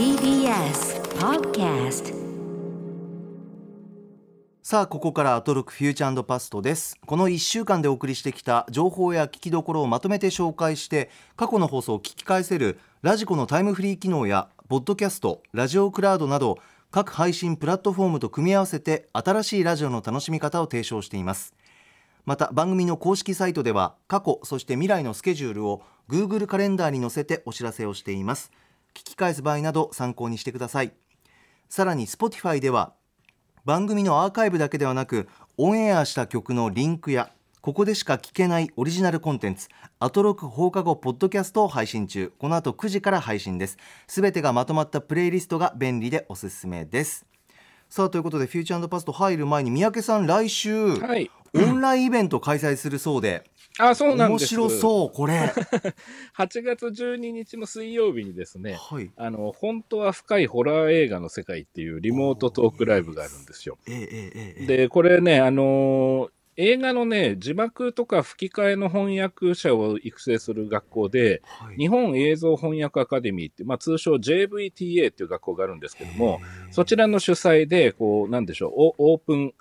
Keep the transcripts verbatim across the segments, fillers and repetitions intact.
ティービーエス Podcast。さあ、ここからアトロクフューチャー&パストです。このいっしゅうかんでお送りしてきた情報や聞きどころをまとめて紹介して、過去の放送を聞き返せるラジコのタイムフリー機能やポッドキャスト、ラジオクラウドなど各配信プラットフォームと組み合わせて、新しいラジオの楽しみ方を提唱しています。また番組の公式サイトでは、過去そして未来のスケジュールを Google カレンダーに載せてお知らせをしています。聞き返す場合など参考にしてください。さらに Spotify では、番組のアーカイブだけではなく、オンエアした曲のリンクやここでしか聞けないオリジナルコンテンツ、アトロク放課後ポッドキャストを配信中。この後くじから配信です。すべてがまとまったプレイリストが便利でおすすめです。さあ、ということでフューチャー&パスト入る前に、三宅さん、来週、はい、オンラインイベント開催するそうで、あ、そうなんです。面白そうこれはちがつじゅうににちの水曜日にですね、はい、あの本当は深いホラー映画の世界っていうリモートトークライブがあるんですよ。えーえーえー、でこれね、あのー、映画のね、字幕とか吹き替えの翻訳者を育成する学校で、はい、日本映像翻訳アカデミーって、まあ、通称 ジェイブイティーエー っていう学校があるんですけども、そちらの主催でこう、なんでしょう、オープン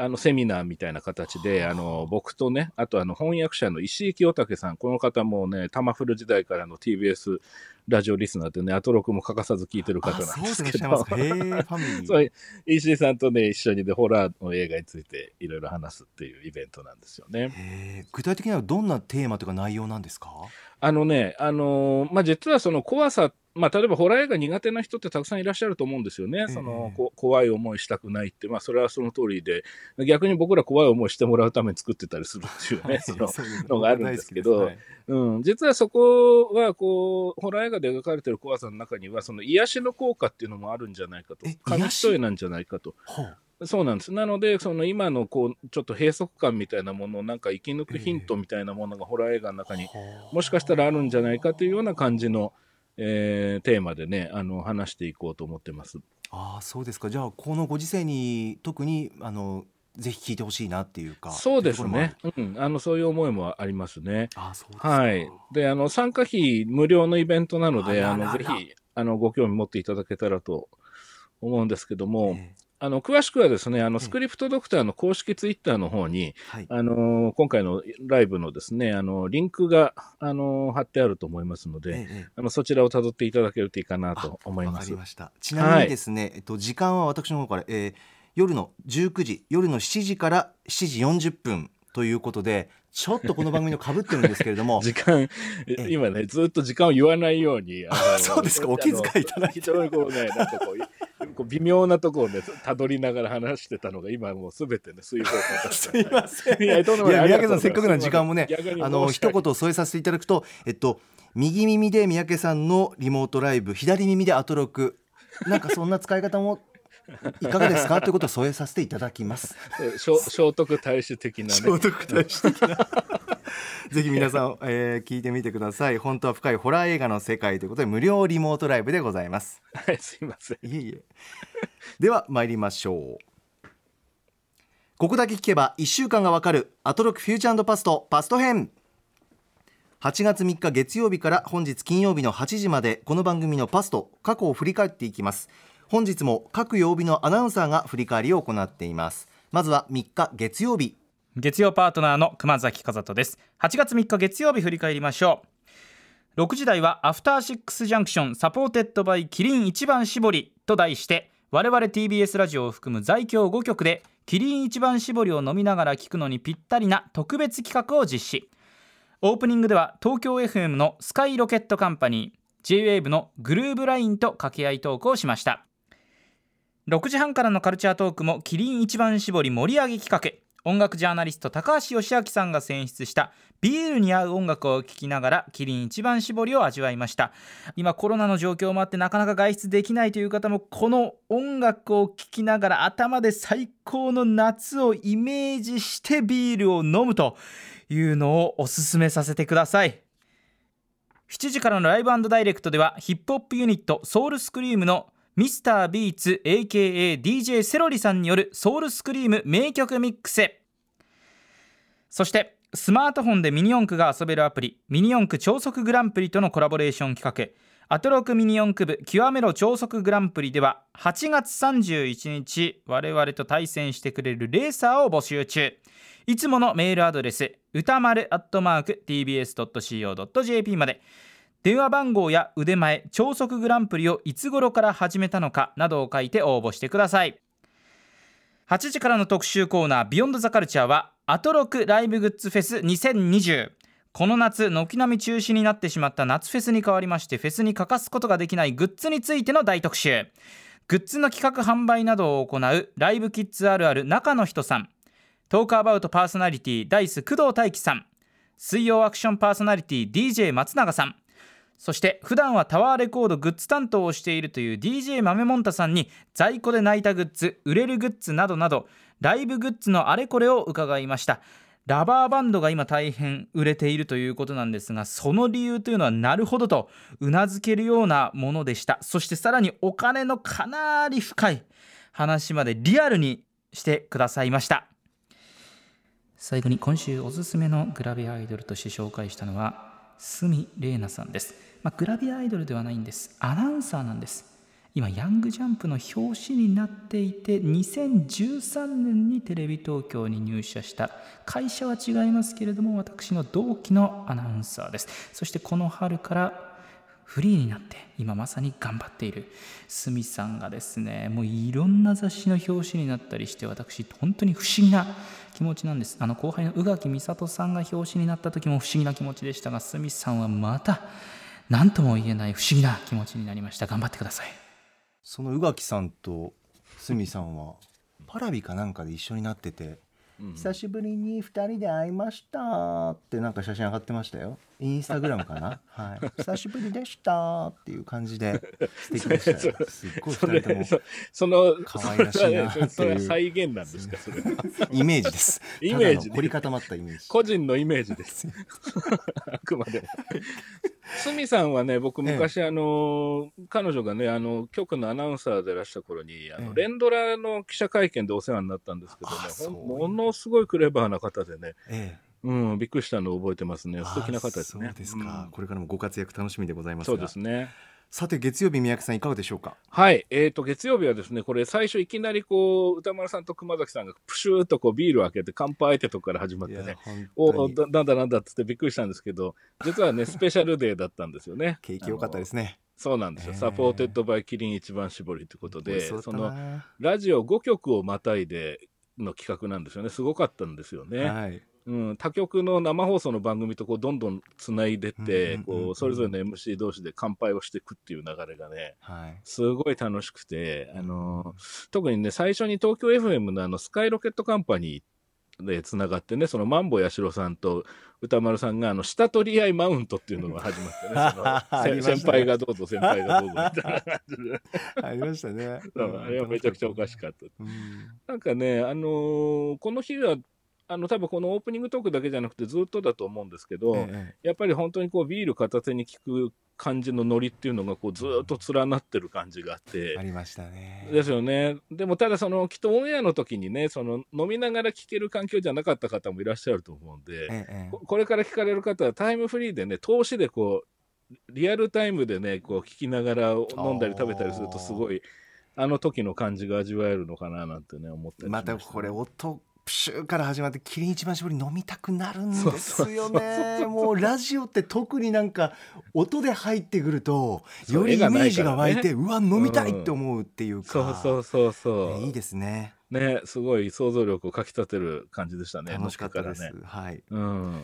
あのセミナーみたいな形で、あの僕とね、あとあの翻訳者の石井清武さん、この方もね、タマフル時代からの ティービーエス ラジオリスナーでね、アトロクも欠かさず聞いてる方なんですけど、石井さんとね、一緒にでホラーの映画についていろいろ話すっていうイベントなんですよね。具体的にはどんなテーマとか内容なんですか？あのね、あのーまあ、実はその怖さ、まあ、例えばホラー映画苦手な人ってたくさんいらっしゃると思うんですよね。そのこ怖い思いしたくないって、まあ、それはその通りで、逆に僕ら怖い思いしてもらうために作ってたりするっていうね、はい、そののがあるんですけど、はい、うん、実はそこはこうホラー映画で描かれてる怖さの中には、その癒しの効果っていうのもあるんじゃないかと、紙一重なんじゃないかと。そうなんです。なので、その今のこうちょっと閉塞感みたいなものを、なんか生き抜くヒントみたいなものがホラー映画の中にもしかしたらあるんじゃないかというような感じの、えー、テーマでね、あの話していこうと思ってます。あ、そうですか。じゃあこのご時世に特にあのぜひ聞いてほしいなっていうか、そうですね、うん、あのそういう思いもありますね。あ、そうですか。はい、であの参加費無料のイベントなので、あららら、あのぜひあのご興味持っていただけたらと思うんですけども、えーあの詳しくはですね、あのスクリプトドクターの公式ツイッターの方に、はい、あの今回のライブのですね、あのリンクがあの貼ってあると思いますので、ええ、あのそちらをたどっていただけるといいかなと思います。わかりました。ちなみにですね、はい、えっと、時間は私の方から、えー、夜のじゅうくじ、夜のしちじからしちじよんじゅっぷんということで、ちょっとこの番組の被ってるんですけれども時間、今ね、ずっと時間を言わないように、あのそうですか、お気遣いいただいてこうね、なんかこう微妙なところをね、たどりながら話してたのが、今もうすべてね、水泡化すいません。いや、どうも、いや、三宅さん、せっかくな時間もね、あの一言添えさせていただくと、えっと右耳で三宅さんのリモートライブ、左耳でアトロク、なんかそんな使い方もいかがですかということを添えさせていただきます聖徳太子的なね、聖徳太子的なぜひ皆さん、えー、聞いてみてください。本当は深いホラー映画の世界ということで、無料リモートライブでございますすいません。いえいえでは参りましょう。ここだけ聞けばいっしゅうかんがわかる、アトロクフューチャー&パストパスト編。はちがつみっか月曜日から本日金曜日のはちじまで、この番組のパスト、過去を振り返っていきます。本日も各曜日のアナウンサーが振り返りを行っています。まずはみっか月曜日、月曜パートナーの熊崎和人です。はちがつみっか月曜日振り返りましょう。ろくじ台はアフターシックスジャンクションサポーテッドバイキリン一番絞りと題して、我々 ティービーエス ラジオを含む在京ごきょくでキリン一番絞りを飲みながら聞くのにぴったりな特別企画を実施。オープニングでは東京 エフエム のスカイロケットカンパニー、 J-ウェーブ のグルーブラインと掛け合いトークをしました。ろくじはんからのカルチャートークもキリン一番絞り盛り上げ企画。音楽ジャーナリスト高橋義明さんが選出したビールに合う音楽を聴きながらキリン一番絞りを味わいました。今コロナの状況もあってなかなか外出できないという方も、この音楽を聴きながら頭で最高の夏をイメージしてビールを飲むというのをおすすめさせてください。しちじからのライブ&ダイレクトでは、ヒップホップユニットソウルスクリームのミスタービーツ エーケーエー ディージェー セロリさんによるソウルスクリーム名曲ミックス。そしてスマートフォンでミニ四駆が遊べるアプリ、ミニ四駆超速グランプリとのコラボレーション企画、アトロクミニ四駆部極めろ超速グランプリでははちがつさんじゅういちにち我々と対戦してくれるレーサーを募集中。いつものメールアドレス歌丸 アットマークティービーエスドットシーオードットジェーピー まで。電話番号や腕前、超速グランプリをいつ頃から始めたのかなどを書いて応募してください。はちじからの特集コーナービヨンドザカルチャーはアトロクライブグッズフェスにせんにじゅう。この夏軒並み中止になってしまった夏フェスに代わりまして、フェスに欠かすことができないグッズについての大特集。グッズの企画販売などを行うライブキッズあるある中の人さん、トークアバウトパーソナリティダイス工藤大輝さん、水曜アクションパーソナリティ ディージェー 松永さん、そして普段はタワーレコードグッズ担当をしているという ディージェー 豆もんたさんに在庫で泣いたグッズ、売れるグッズなどなどライブグッズのあれこれを伺いました。ラバーバンドが今大変売れているということなんですが、その理由というのはなるほどとうなずけるようなものでした。そしてさらにお金のかなり深い話までリアルにしてくださいました。最後に今週おすすめのグラビアアイドルとして紹介したのは隅玲奈さんです。まあ、グラビアアイドルではないんです。アナウンサーなんです。今ヤングジャンプの表紙になっていて、にせんじゅうさんねんにテレビ東京に入社した、会社は違いますけれども私の同期のアナウンサーです。そしてこの春からフリーになって今まさに頑張っているすみさんがですね、もういろんな雑誌の表紙になったりして、私本当に不思議な気持ちなんです。あの後輩の宇垣美里さんが表紙になった時も不思議な気持ちでしたが、すみさんはまた何とも言えない不思議な気持ちになりました。頑張ってください。その宇垣さんとすみさんはParaviかなんかで一緒になってて、うん、久しぶりにふたりで会いましたってなんか写真上がってましたよ。インスタグラムかな、はい、久しぶりでしたっていう感じで素敵でしたよ。すっごいふたりとも可愛らしいなっていう。それは再現なんですか？それイメージです。イメージ、ただの凝り固まったイメージ、個人のイメージですあくまですみさんはね、僕昔、ええ、あの彼女がね、あの局のアナウンサーでいらした頃にあの、ええ、連ドラの記者会見でお世話になったんですけどね、ああものすごいクレバーな方でね、ええ、うん、びっくりしたのを覚えてますね。素敵な方ですね。そうですか、うん、これからもご活躍楽しみでございますが。そうですね。さて月曜日、宮城さんいかがでしょうか？はい、えーと、月曜日はですね、これ最初いきなりこう歌丸さんと熊崎さんがプシューっとこうビールを開けて乾杯ってとこから始まってね、おだなんだなんだっつってびっくりしたんですけど、実はねスペシャルデーだったんですよね。景気良かったですね。そうなんですよ、えー、サポーテッドバイキリン一番絞りということで、そのラジオごきょくをまたいでの企画なんですよね。すごかったんですよね。はい、うん、他局の生放送の番組とこうどんどんつないでて、うんうんうんうん、こうそれぞれの エムシー 同士で乾杯をしていくっていう流れがね、はい、すごい楽しくて、あのー、特にね最初に東京 エフエム の, あのスカイロケットカンパニーでつながってね、そのマンボヤシロさんと歌丸さんがあの下取り合いマウントっていうのが始まってね、その先輩がどうぞ先輩がどうぞみたいな感じでありましたね。あれはめちゃくちゃおかしかった。うん、なんかね、あのー、この日はあの多分このオープニングトークだけじゃなくてずっとだと思うんですけど、ええ、やっぱり本当にこうビール片手に聞く感じのノリっていうのがこうずっと連なってる感じがあって、うん、ありましたね。ですよね。でもただそのきっとオンエアの時にね、その飲みながら聞ける環境じゃなかった方もいらっしゃると思うんで、ええ、これから聞かれる方はタイムフリーでね、投資でこうリアルタイムでね、こう聞きながら飲んだり食べたりするとすごいあの時の感じが味わえるのかななんてね思ったりしました。またこれ音プシューから始まってキリン一番搾り飲みたくなるんですよね。もうラジオって特になんか音で入ってくるとよりイメージが湧いて、うわ飲みたいって思うっていうか、うん、そうそうそうそう、ね、いいですね。ね、すごい想像力をかきたてる感じでしたね。楽しかったです、ね、はい、うん、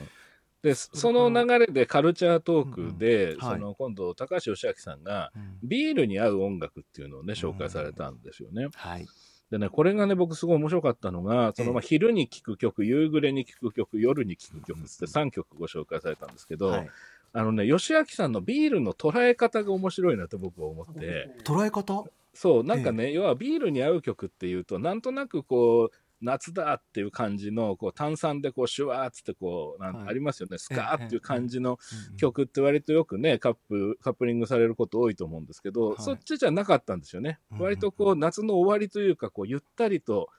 でその流れでカルチャートークで、うんうん、はい、その今度高橋義明さんがビールに合う音楽っていうのをね紹介されたんですよね、うん、はい。でね、これがね僕すごい面白かったのが、そのまあ昼に聴く曲、夕暮れに聴く曲、夜に聴く曲ってさんきょくご紹介されたんですけど、はい、あのね吉明さんのビールの捉え方が面白いなと僕は思って。捉え方？そうなんかね、ええ、要はビールに合う曲っていうとなんとなくこう夏だっていう感じのこう炭酸でこうシュワーッつってこうなんかありますよね、はい、スカーっていう感じの曲って割とよくねカップカップリングされること多いと思うんですけど、はい、そっちじゃなかったんですよね。割とこう夏の終わりというかこうゆったりと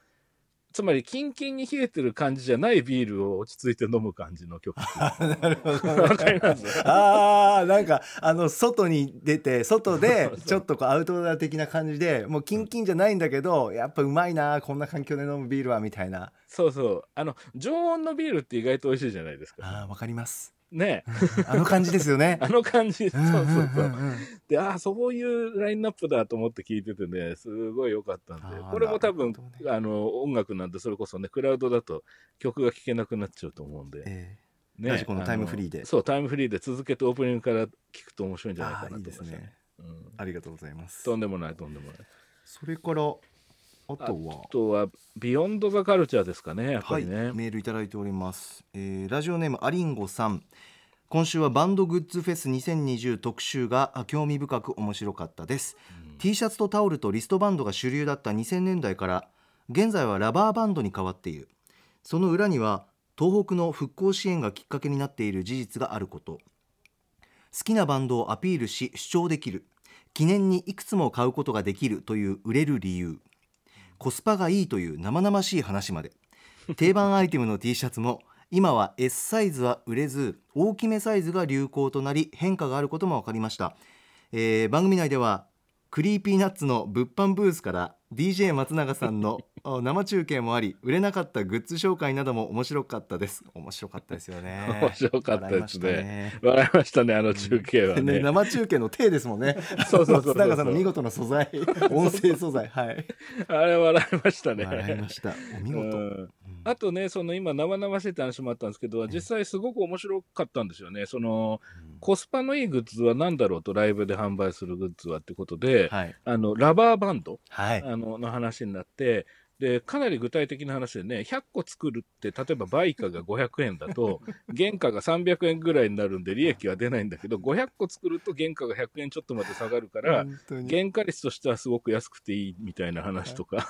つまりキンキンに冷えてる感じじゃないビールを落ち着いて飲む感じの曲。なるほど。わかります。ああ、なんかあの外に出て外でちょっとこうアウトドア的な感じで、もうキンキンじゃないんだけどやっぱうまいなこんな環境で飲むビールはみたいな。そうそう。あの常温のビールって意外と美味しいじゃないですか。ああ、わかります。ね、あの感じですよね。あの感じ。そうそうそう。で、ああ、そういうラインナップだと思って聞いててね、すごい良かったんで、これも多分、ね、あの音楽なんでそれこそね、クラウドだと曲が聴けなくなっちゃうと思うんで、えー、ね、私このタイムフリーで、そうタイムフリーで続けてオープニングから聴くと面白いんじゃないかなと思いますね。いいですね、うん。ありがとうございます。とんでもないとんでもない。それからあとはあとはビヨンドザカルチャーですかね、やっぱりね。はい、メールいただいております。えー、ラジオネームアリンゴさん。今週はバンドグッズフェスにせんにじゅう特集が興味深く面白かったです、うん、T シャツとタオルとリストバンドが主流だったにせんねんだいから現在はラバーバンドに変わっている。その裏には東北の復興支援がきっかけになっている事実があること。好きなバンドをアピールし主張できる、記念にいくつも買うことができるという売れる理由、コスパがいいという生々しい話まで。定番アイテムの T シャツも今は S サイズは売れず大きめサイズが流行となり変化があることも分かりました、えー、番組内ではクリーピーナッツの物販ブースから ディージェー 松永さんの生中継もあり売れなかったグッズ紹介なども面白かったです。面白かったですよね。面白かったですね。笑いましたね、あの中継は ね,、うん、ね生中継の手ですもんね。そうそうそうそう、松永さんの見事な素材音声素材、はい、あれ笑いましたね。笑いました、お見事、うん。あとね、その今生々しいって話もあったんですけど、実際すごく面白かったんですよね。その、うん、コスパのいいグッズは何だろうと、ライブで販売するグッズはってことで、はい、あのラバーバンド、はい、あの、の話になって、でかなり具体的な話でね、ひゃっこ作るって例えば売価がごひゃくえんだと原価がさんびゃくえんぐらいになるんで利益は出ないんだけど、ごひゃっこ作ると原価がひゃくえんちょっとまで下がるから原価率としてはすごく安くていいみたいな話とか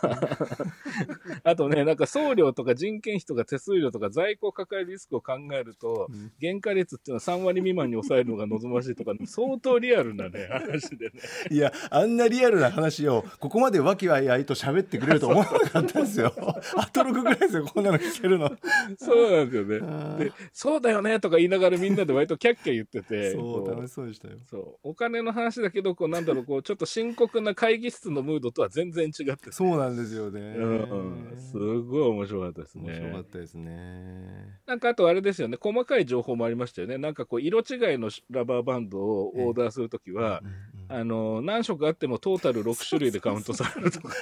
あとね、なんか送料とか人件費とか手数料とか在庫を抱えるリスクを考えると原価率っていうのはさんわり未満に抑えるのが望ましいとか、ね、相当リアルなね話でね、いや、あんなリアルな話をここまでわきわいあいと喋ってくれると思わなかったあったんですよ。アトロクぐらいですよ、こんなの聞けるの。そうなんですよね。で、そうだよねとか言いながらみんなで割とキャッキャ言っててそう楽しそうでしたよ。そう、お金の話だけど、こうなんだろう、こうちょっと深刻な会議室のムードとは全然違ってて、ね、そうなんですよね、うんうん、すごい面白かったですね。面白かったですね。なんかあとあれですよね、細かい情報もありましたよね。なんかこう色違いのラバーバンドをオーダーするときは、ええ、うんうん、あの何色あってもトータルろくしゅるいでカウントされるとか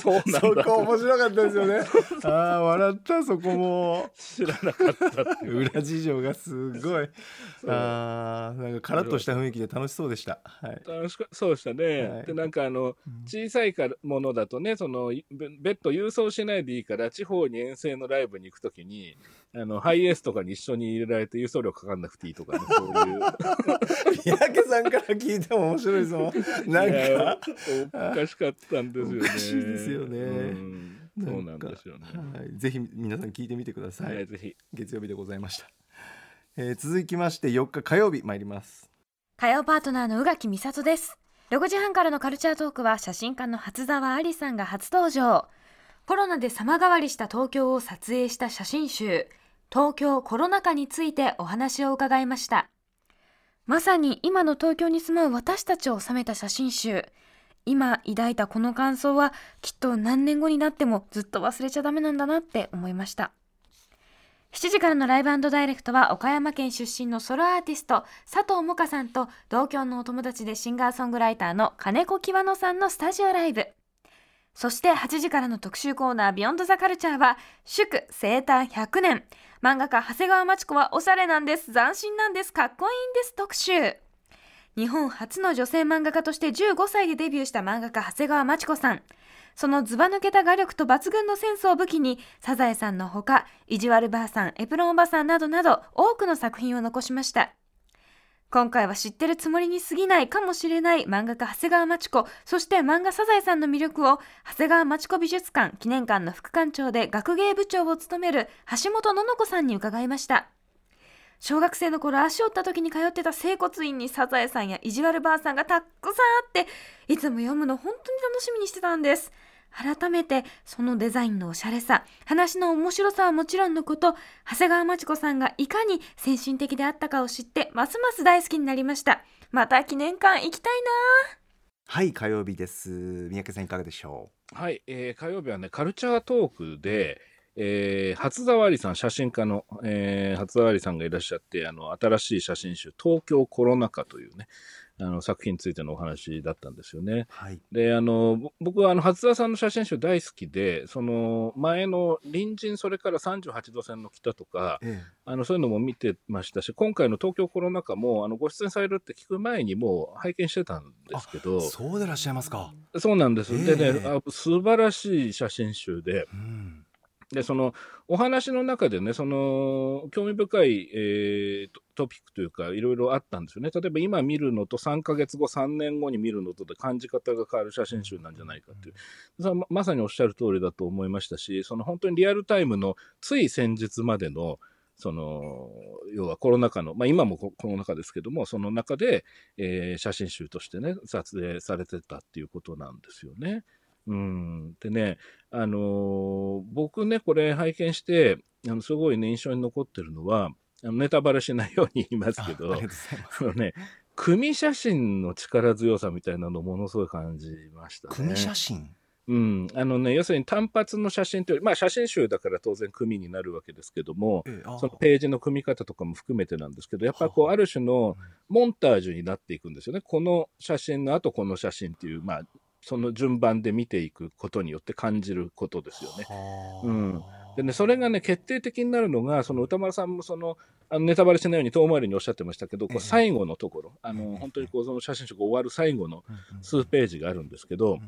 そうなんだ、そこ面白かったですよね。ああ、笑った、そこも知らなかったって裏事情がすごい、あ、なんかカラッとした雰囲気で楽しそうでした、はい、楽しくそうでしたね、はい、でなんかあの小さいものだとね、その別途郵送しないでいいから地方に遠征のライブに行くときにあのハイエースとかに一緒に入れられて輸送料かかんなくていいとかね、そういう三宅さんから聞いても面白いですもん。なんかおかしかったんですよね。おかしいですよね、うん、そうなんですよね、はい、ぜひ皆さん聞いてみてください、はい、ぜひ。月曜日でございました、えー、続きましてよっか火曜日参ります。火曜パートナーの宇垣美里です。ろくじはんからのカルチャートークは写真家の初澤ありさんが初登場。コロナで様変わりした東京を撮影した写真集、東京コロナ禍についてお話を伺いました。まさに今の東京に住む私たちを収めた写真集、今抱いたこの感想はきっと何年後になってもずっと忘れちゃダメなんだなって思いました。しちじからのライブ&ダイレクトは岡山県出身のソロアーティスト佐藤萌歌さんと同郷のお友達でシンガーソングライターの金子きわのさんのスタジオライブ。そしてはちじからの特集コーナービヨンドザカルチャーは祝生誕ひゃくねん、漫画家長谷川町子はおしゃれなんです、斬新なんです、かっこいいんです特集。日本初の女性漫画家としてじゅうごさいでデビューした漫画家長谷川町子さん、そのずば抜けた画力と抜群のセンスを武器にサザエさんのほか意地悪ばあさん、エプロンおばさんなどなど多くの作品を残しました。今回は知ってるつもりに過ぎないかもしれない漫画家長谷川町子、そして漫画サザエさんの魅力を長谷川町子美術館記念館の副館長で学芸部長を務める橋本のの子さんに伺いました。小学生の頃足折った時に通ってた整骨院にサザエさんや意地悪ばあさんがたっくさんあって、いつも読むの本当に楽しみにしてたんです。改めてそのデザインのおしゃれさ、話の面白さはもちろんのこと、長谷川町子さんがいかに先進的であったかを知ってますます大好きになりました。また記念館行きたいな。はい、火曜日です。三宅さんいかがでしょう。はい、えー、火曜日はねカルチャートークで、えー、初沢里さん、写真家の、えー、初沢里さんがいらっしゃって、あの新しい写真集東京コロナ禍というねあの作品についてのお話だったんですよね、はい、であの僕はあの初沢さんの写真集大好きで、その前の隣人、それからさんじゅうはちど線の北とか、ええ、あのそういうのも見てましたし、今回の東京コロナ禍もあのご出演されるって聞く前にもう拝見してたんですけど。あ、そうでいらっしゃいますか。そうなんです、えー、でねあ素晴らしい写真集で、うん、でそのお話の中でねその興味深い、えー、トピックというかいろいろあったんですよね。例えば今見るのとさんかげつごさんねんごに見るのとで感じ方が変わる写真集なんじゃないかっていう、うん、ま, まさにおっしゃる通りだと思いましたし、その本当にリアルタイムのつい先日までのその要はコロナ禍の、まあ、今もコロナ禍ですけども、その中で、えー、写真集としてね撮影されてたっていうことなんですよね。うん、でね、あのー、僕ねこれ拝見してあのすごいね印象に残ってるのは、あのネタバレしないように言いますけど、あ、ありがとうございます。あのね、組写真の力強さみたいなのをものすごい感じましたね。組写真、うん、あのね要するに単発の写真というより、まあ、写真集だから当然組になるわけですけども、えー、そのページの組み方とかも含めてなんですけど、やっぱこうある種のモンタージュになっていくんですよね。この写真の後この写真っていう、まあその順番で見ていくことによって感じることですよね。うん、でねそれがね決定的になるのが、その歌丸さんもそのあのネタバレしないように遠回りにおっしゃってましたけど、こう最後のところ、あの本当にこうその写真集が終わる最後の数ページがあるんですけど、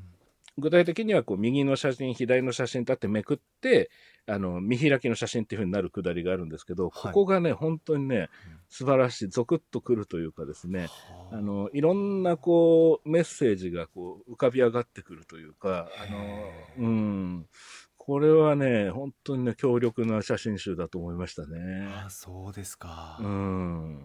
具体的にはこう右の写真左の写真だってめくってあの見開きの写真っていう風になるくだりがあるんですけど、ここがね、はい、本当にね素晴らしい、ゾクッとくるというかですね、あのいろんなこうメッセージがこう浮かび上がってくるというか、あの、うん、これはね本当にね強力な写真集だと思いましたね。あ、そうですか。うん、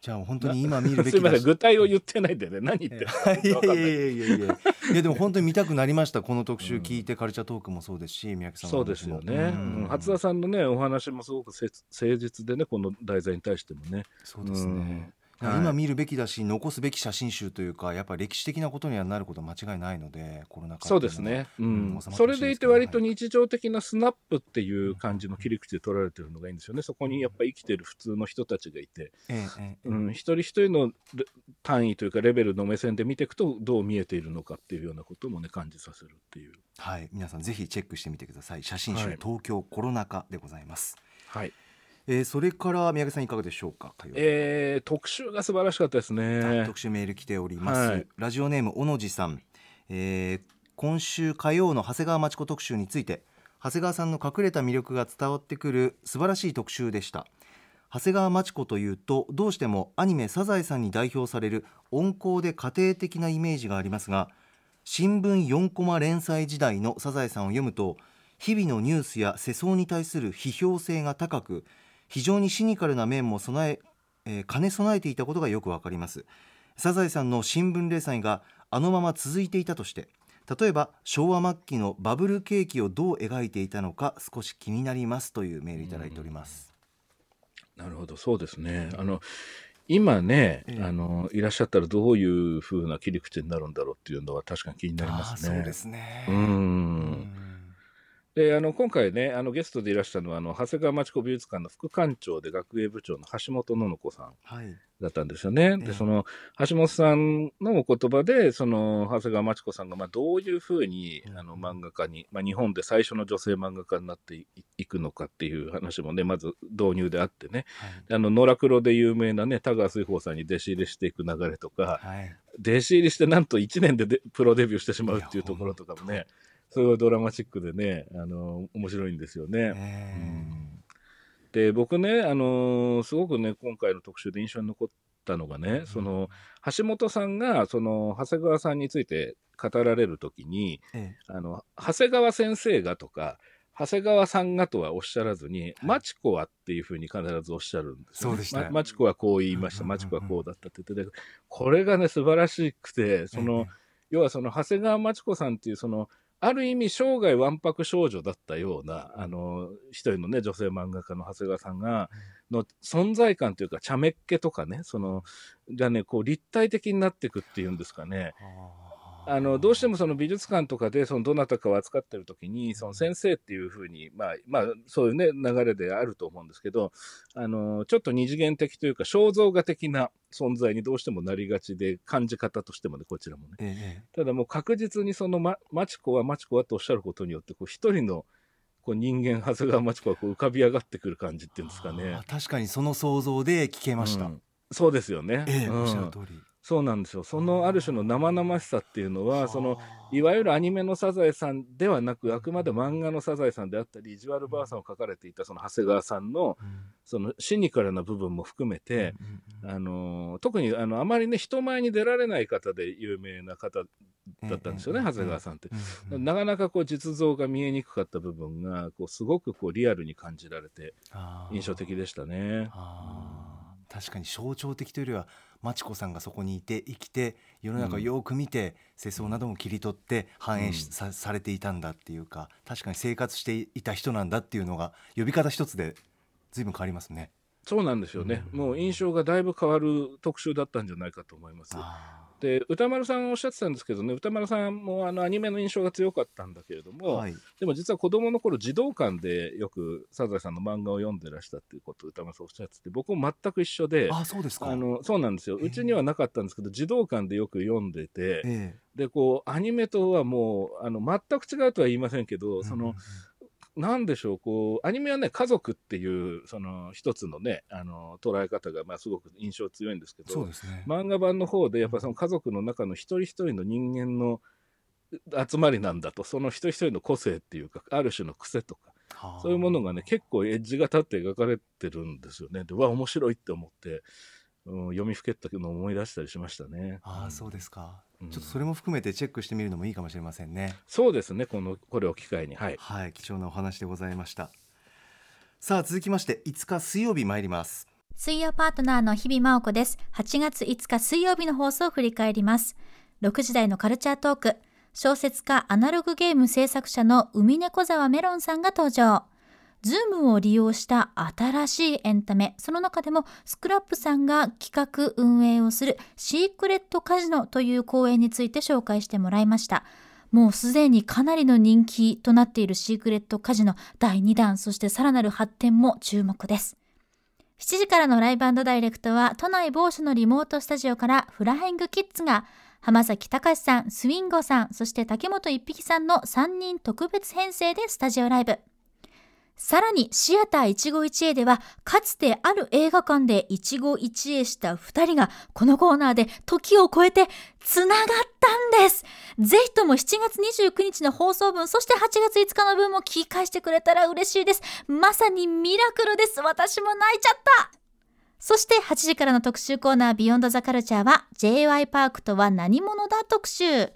じゃあ本当に今見るべきだ。すみません、具体を言ってないでね、何言ってるのか分かんない。いやいやいやいやいや、でも本当に見たくなりましたこの特集聞いて、うん、カルチャートークもそうですし、宮城さんの話もそうですよね、うんうん、初田さんのねお話もすごく誠実でね、この題材に対してもね。そうですね、うん、今見るべきだし、はい、残すべき写真集というか、やっぱり歴史的なことにはなることは間違いないので、コロナ禍、そうですね、うん、それでいて割と日常的なスナップっていう感じの切り口で撮られてるのがいいんですよね。そこにやっぱり生きてる普通の人たちがいて、うんうん、一人一人の単位というかレベルの目線で見ていくとどう見えているのかっていうようなこともね感じさせるっていう、はい、皆さんぜひチェックしてみてください。写真集、はい、東京コロナ禍でございます。はい、えー、それから宮城さんいかがでしょうか。えー、特集が素晴らしかったですね、はい、特集メール来ております、はい、ラジオネームおのじさん、えー、今週火曜の長谷川町子特集について、長谷川さんの隠れた魅力が伝わってくる素晴らしい特集でした。長谷川町子というとどうしてもアニメサザエさんに代表される温厚で家庭的なイメージがありますが、新聞よんコマ連載時代のサザエさんを読むと日々のニュースや世相に対する批評性が高く、非常にシニカルな面も備え、えー、兼ね備えていたことがよくわかります。サザエさんの新聞連載があのまま続いていたとして、例えば昭和末期のバブル景気をどう描いていたのか少し気になりますというメールいただいております、うん、なるほど、そうですね。あの今ね、えー、あのいらっしゃったらどういう風な切り口になるんだろうっていうのは確かに気になりますね。あ、そうですね、うん、であの今回ねあのゲストでいらしたのはあの長谷川町子美術館の副館長で学芸部長の橋本のの子さんだったんですよね、はい、でその橋本さんのお言葉でその長谷川町子さんがまあどういうふうにあの漫画家に、まあ、日本で最初の女性漫画家になっていくのかっていう話もねまず導入であってね、はい、あの野良黒で有名なね田川水宝さんに弟子入りしていく流れとか、はい、弟子入りしてなんといちねん で, でプロデビューしてしまうっていうところとかもね、すごいドラマチックでね、あの面白いんですよね、うん、で僕ね、あのー、すごくね今回の特集で印象に残ったのがね、うん、その橋本さんがその長谷川さんについて語られるときに、ええ、あの長谷川先生がとか長谷川さんがとはおっしゃらずに、はい、マチコはっていうふうに必ずおっしゃるんですよ、ね、そうでした、ま、マチコはこう言いました、マチコはこうだったって言ってて、これがね素晴らしくて、その、ええ、要はその長谷川マチコさんっていうそのある意味生涯わんぱく少女だったようなあの一人のね女性漫画家の長谷川さんがの存在感というか茶目っ気とかねそのがねこう立体的になっていくっていうんですかね。あのどうしてもその美術館とかでそのどなたかを扱ってる時にその先生っていう風にまあまあそういうね流れであると思うんですけどあのちょっと二次元的というか肖像画的な存在にどうしてもなりがちで感じ方としてもねこちらもね、ええ、ただもう確実にそのまマチコはマチコはとおっしゃることによってこう一人のこう人間長谷川マチコがこう浮かび上がってくる感じっていうんですかね。確かにその想像で聞けました、うん、そうですよね、ええうん、おっしゃる通りそうなんですよ。そのある種の生々しさっていうのはそのいわゆるアニメのサザエさんではなくあくまで漫画のサザエさんであったり意地悪ばあさんを書かれていたその長谷川さんの、そのシニカルな部分も含めて、うんうんうん、あの特に あのあまりね人前に出られない方で有名な方だったんですよね、うんうん、長谷川さんって、うんうん、なかなかこう実像が見えにくかった部分がこうすごくこうリアルに感じられて印象的でしたね。ああ確かに象徴的というよりはマチコさんがそこにいて生きて世の中をよく見て、うん、世相なども切り取って反映 さ,、うん、されていたんだっていうか確かに生活していた人なんだっていうのが呼び方一つで随分変わりますね。そうなんですよね、うん、もう印象がだいぶ変わる特集だったんじゃないかと思います。で歌丸さんおっしゃってたんですけどね歌丸さんもあのアニメの印象が強かったんだけれども、はい、でも実は子どもの頃児童館でよくサザエさんの漫画を読んでらしたっていうことを歌丸さんおっしゃってて僕も全く一緒で。あ、そうですか。あのそうなんですよ、えー、うちにはなかったんですけど児童館でよく読んでて、えー、でこうアニメとはもうあの全く違うとは言いませんけど、うん、そのなんでしょう、こうアニメはね家族っていうその一つのねあの捉え方がまあすごく印象強いんですけど、そうですね、漫画版の方でやっぱその家族の中の一人一人の人間の集まりなんだとその一人一人の個性っていうかある種の癖とかそういうものがね結構エッジが立って描かれてるんですよね。でわ面白いって思って、うん、読みふけったのを思い出したりしましたね。あ、そうですか、うん、ちょっとそれも含めてチェックしてみるのもいいかもしれませんね。そうですね、このこれを機会に、はいはい、貴重なお話でございました。さあ続きましていつか水曜日参ります。水曜パートナーの日々真央子です。はちがついつか水曜日の放送を振り返ります。ろくじ台のカルチャートーク、小説家アナログゲーム制作者の海猫沢メロンさんが登場。ズームを利用した新しいエンタメ、その中でもスクラップさんが企画運営をするシークレットカジノという公演について紹介してもらいました。もうすでにかなりの人気となっているシークレットカジノだいにだん、そしてさらなる発展も注目です。しちじからのライブ&ダイレクトは都内某所のリモートスタジオからフラヘングキッズが浜崎隆さん、スウィンゴさん、そして竹本一匹さんのさんにん特別編成でスタジオライブ。さらにシアター一期一会ではかつてある映画館で一期一会したふたりがこのコーナーで時を超えてつながったんです。ぜひともしちがつにじゅうくにちの放送分、そしてはちがついつかの分も聞き返してくれたら嬉しいです。まさにミラクルです。私も泣いちゃった。そしてはちじからの特集コーナービヨンドザカルチャーは ジェイワイ パークとは何者だ特集。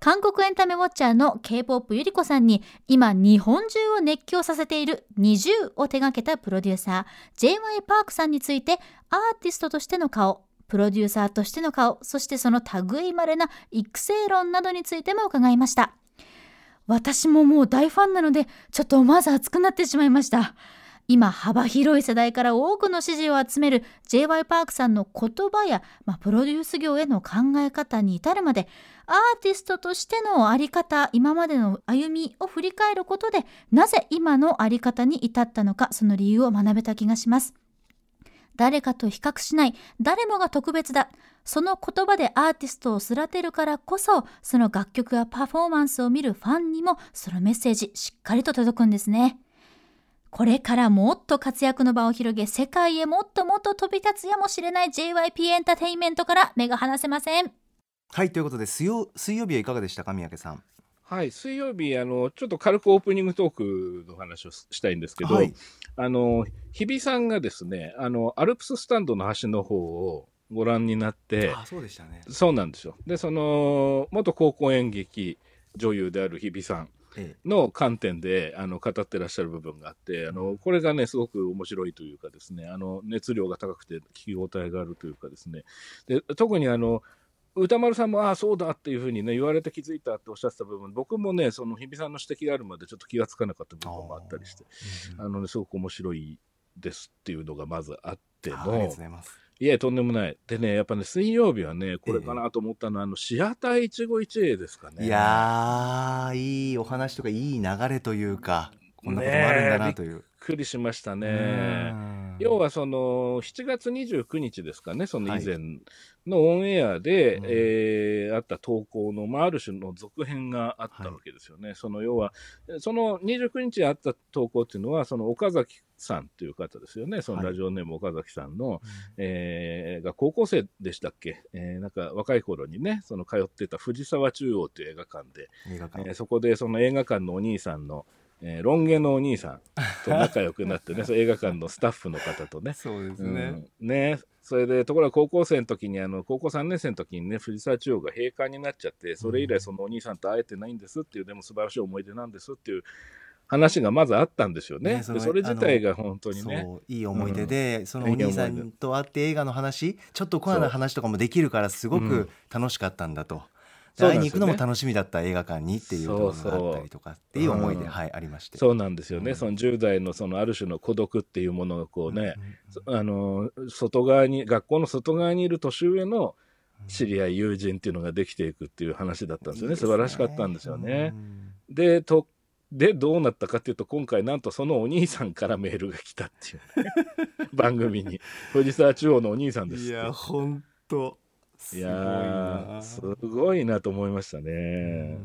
韓国エンタメウォッチャーの K-ポップ ゆりこさんに今日本中を熱狂させているNiziUを手掛けたプロデューサー ジェイワイ パークさんについてアーティストとしての顔、プロデューサーとしての顔、そしてその類いまれな育成論などについても伺いました。私ももう大ファンなのでちょっと思わず熱くなってしまいました。今幅広い世代から多くの支持を集める ジェイワイ パークさんの言葉や、まあ、プロデュース業への考え方に至るまでアーティストとしてのあり方、今までの歩みを振り返ることでなぜ今のあり方に至ったのか、その理由を学べた気がします。誰かと比較しない、誰もが特別だ、その言葉でアーティストを育てるからこそその楽曲やパフォーマンスを見るファンにもそのメッセージしっかりと届くんですね。これからもっと活躍の場を広げ世界へもっともっと飛び立つやもしれない ジェイワイピー エンタテインメントから目が離せません。はい、ということで水曜、水曜日はいかがでしたか、三宅さん。はい、水曜日あのちょっと軽くオープニングトークの話をしたいんですけど、はい、あの日比さんがですねあのアルプススタンドの端の方をご覧になって。あ、そうでしたね。そうなんですよ。でその元高校演劇女優である日比さんの観点であの語ってらっしゃる部分があってあのこれがねすごく面白いというかですねあの熱量が高くて聞き応えがあるというかですねで特にあの歌丸さんもああそうだっていうふうにね言われて気づいたっておっしゃってた部分、僕もねその日比さんの指摘があるまでちょっと気がつかなかった部分もあったりして、あ、うん、あのね、すごく面白いですっていうのがまずあっての、ありがとうございます。いやとんでもない。でねやっぱね水曜日はねこれかなと思ったのは、えー、あのシアター一期一会ですかね。いやーいいお話とかいい流れというか、こんなこともあるんだなという、ね、びっくりしましたね。要はそのしちがつにじゅうくにちですかね、その以前のオンエアで、はい、えー、あった投稿の、まあ、ある種の続編があったわけですよね、はい、その要はそのにじゅうくにちあった投稿っていうのはその岡崎さんという方ですよね。そのラジオネーム岡崎さんの、はい、えー、が高校生でしたっけ、えー、なんか若い頃にねその通ってた藤沢中央という映画館で映画館、えー、そこでその映画館のお兄さんの、えー、ロン毛のお兄さんと仲良くなってね映画館のスタッフの方とねそうですね、うん、ね、それでところが高校生の時にあの高校さんねん生の時にね藤沢中央が閉館になっちゃって、それ以来そのお兄さんと会えてないんですっていう、でも素晴らしい思い出なんですっていう話がまずあったんですよね。ね、 そ, でそれ自体が本当にねそういい思い出で、うん、そのお兄さんと会って映画の話、ちょっとコアな話とかもできるからすごく楽しかったんだと、うん、会いに行くのも楽しみだった映画館にっていうのがあったりとかっていう思いで、そうそう、うん、はい、ありまして、そうなんですよね、うん、そのじゅう代のそのある種の孤独っていうものがこうね、うんうん、あの外側に学校の外側にいる年上の知り合い、うん、友人っていうのができていくっていう話だったんですよね。いいですね、素晴らしかったんですよね、うん、でとでどうなったかっていうと、今回なんとそのお兄さんからメールが来たっていう、ね、番組に藤沢中央のお兄さんですって。いや本当いやすごいなと思いましたね。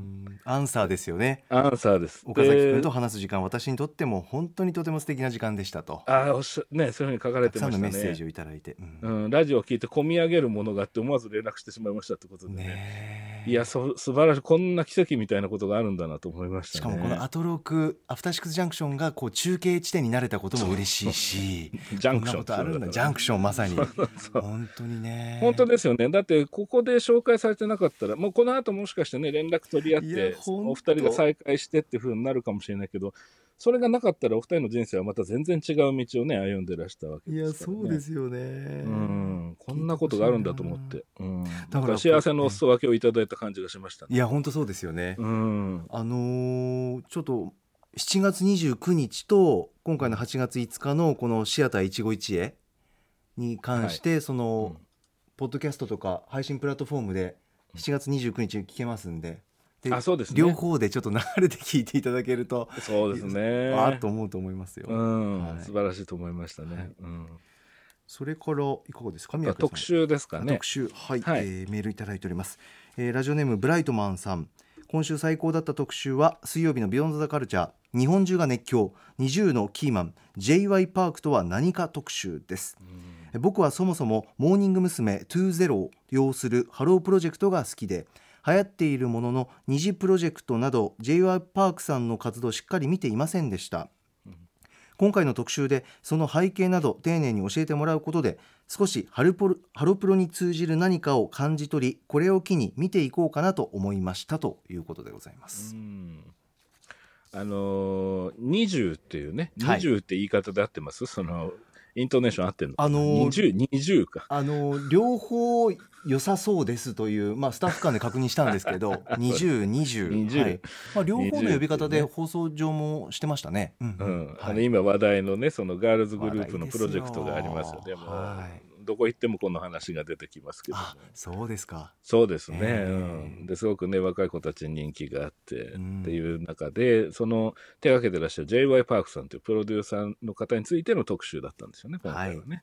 アンサーですよね。アンサーです。岡崎君と話す時間、私にとっても本当にとても素敵な時間でしたと、あおしね、そういうふうに書かれてましたね。たくさんのメッセージをいただいて、うんうん、ラジオを聞いて込み上げるものがあって思わず連絡してしまいましたってことで ね, ねいやそ素晴らしい、こんな奇跡みたいなことがあるんだなと思いましたね。しかもこのアトロクアフターシックスジャンクションがこう中継地点になれたことも嬉しいしジャンクションことあるんだ、ジャンクションまさにそうそう本当にね、本当ですよね。だってここで紹介されてなかったらもうこの後もしかしてね連絡取り合ってお二人が再会してって風になるかもしれないけど、それがなかったらお二人の人生はまた全然違う道をね歩んでらしたわけですからね。いやそうですよね、うん、こんなことがあるんだと思って、うん、だから幸せのお裾分けをいただいた感じがしましたね。いや本当そうですよね、うん、あのー、ちょっとしちがつにじゅうくにちと今回のはちがついつかのこのシアター一期一会に関して、はい、その、うん、ポッドキャストとか配信プラットフォームでしちがつにじゅうくにち聞けますん で, で, あそうです、ね、両方でちょっと流れて聞いていただけるとそうですね、わーっと思うと思いますよ、うん、はい、素晴らしいと思いましたね、はい、うん、それからいかがですか、宮特集ですかね。特集、はい、はい、えー、メールいただいております、えー、ラジオネームブライトマンさん、今週最高だった特集は水曜日のビヨンドザカルチャー、日本中が熱狂、ニジューのキーマン ジェイワイ パークとは何か特集です。僕はそもそもモーニング娘。にじゅうを擁するハロープロジェクトが好きで、流行っているものの二次プロジェクトなど ジェイワイ パークさんの活動をしっかり見ていませんでした、うん、今回の特集でその背景など丁寧に教えてもらうことで少しハロプロ、ハロプロに通じる何かを感じ取り、これを機に見ていこうかなと思いましたということでございます。うん、あのー、にじゅうっていうね、はい、にじゅうって言い方で合ってます、そのイントネーション合ってるのかな、あのー、にじゅう, にじゅうか、あのー、両方良さそうですという、まあ、スタッフ間で確認したんですけどにじゅう、にじゅう、はい、まあ、両方の呼び方で放送上もしてましたね、うんうん、はい、あの今話題のねそのガールズグループのプロジェクトがありますよね。どこ行ってもこの話が出てきますけど、ね、あそうですか、そうですね、えーうん、ですごくね若い子たちに人気があって、うん、っていう中でその手がけてらっしゃる ジェイワイ パークさんというプロデューサーの方についての特集だったんですよね今回はね、